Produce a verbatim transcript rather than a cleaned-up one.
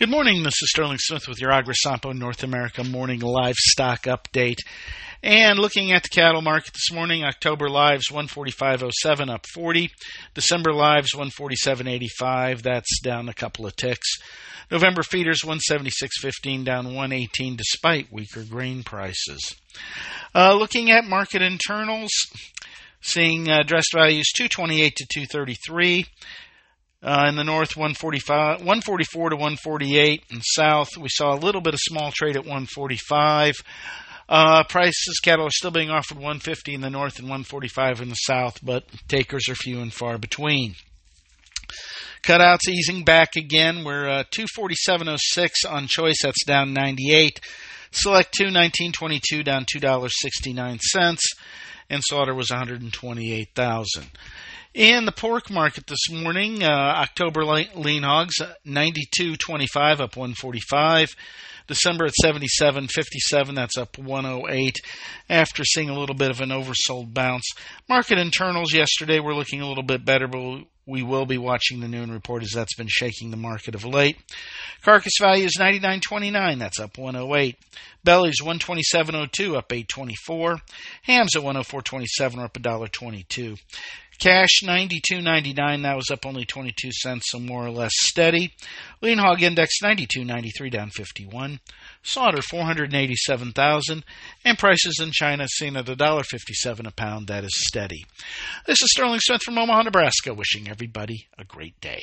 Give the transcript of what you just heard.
Good morning, this is Sterling Smith with your AgriSompo North America Morning Livestock Update. And looking at the cattle market this morning, October lives one forty-five oh seven, up forty. December lives one forty-seven eighty-five, that's down a couple of ticks. November feeders one seventy-six fifteen, down one eighteen despite weaker grain prices. Uh, looking at market internals, seeing uh, dressed values two twenty-eight to two thirty-three. Uh, in the north, one forty-five, one forty-four to one forty-eight. In the south, we saw a little bit of small trade at one forty-five. Uh, prices, cattle are still being offered one fifty in the north and one forty-five in the south, but takers are few and far between. Cutouts easing back again. We're uh, two forty-seven oh six on choice. That's down ninety-eight. Select two, nineteen twenty-two, down two dollars and sixty-nine cents. And slaughter was one hundred twenty-eight thousand. In the pork market this morning, uh, October lean hogs ninety-two twenty-five, up one forty-five. December at seventy-seven fifty-seven, that's up one oh eight after seeing a little bit of an oversold bounce. Market internals yesterday were looking a little bit better, but we will be watching the noon report as that's been shaking the market of late. Carcass values ninety-nine twenty-nine, that's up one oh eight. Bellies one twenty-seven oh two, up eight twenty-four. Hams at one oh four twenty-seven, are up one dollar and twenty-two cents. Cash ninety-two ninety-nine, that was up only twenty-two cents, so more or less steady. Lean hog index ninety-two ninety-three, down fifty-one. Slaughter four hundred eighty-seven thousand, and prices in China seen at one dollar and fifty-seven cents a pound, that is steady. This is Sterling Smith from Omaha, Nebraska, wishing everybody a great day.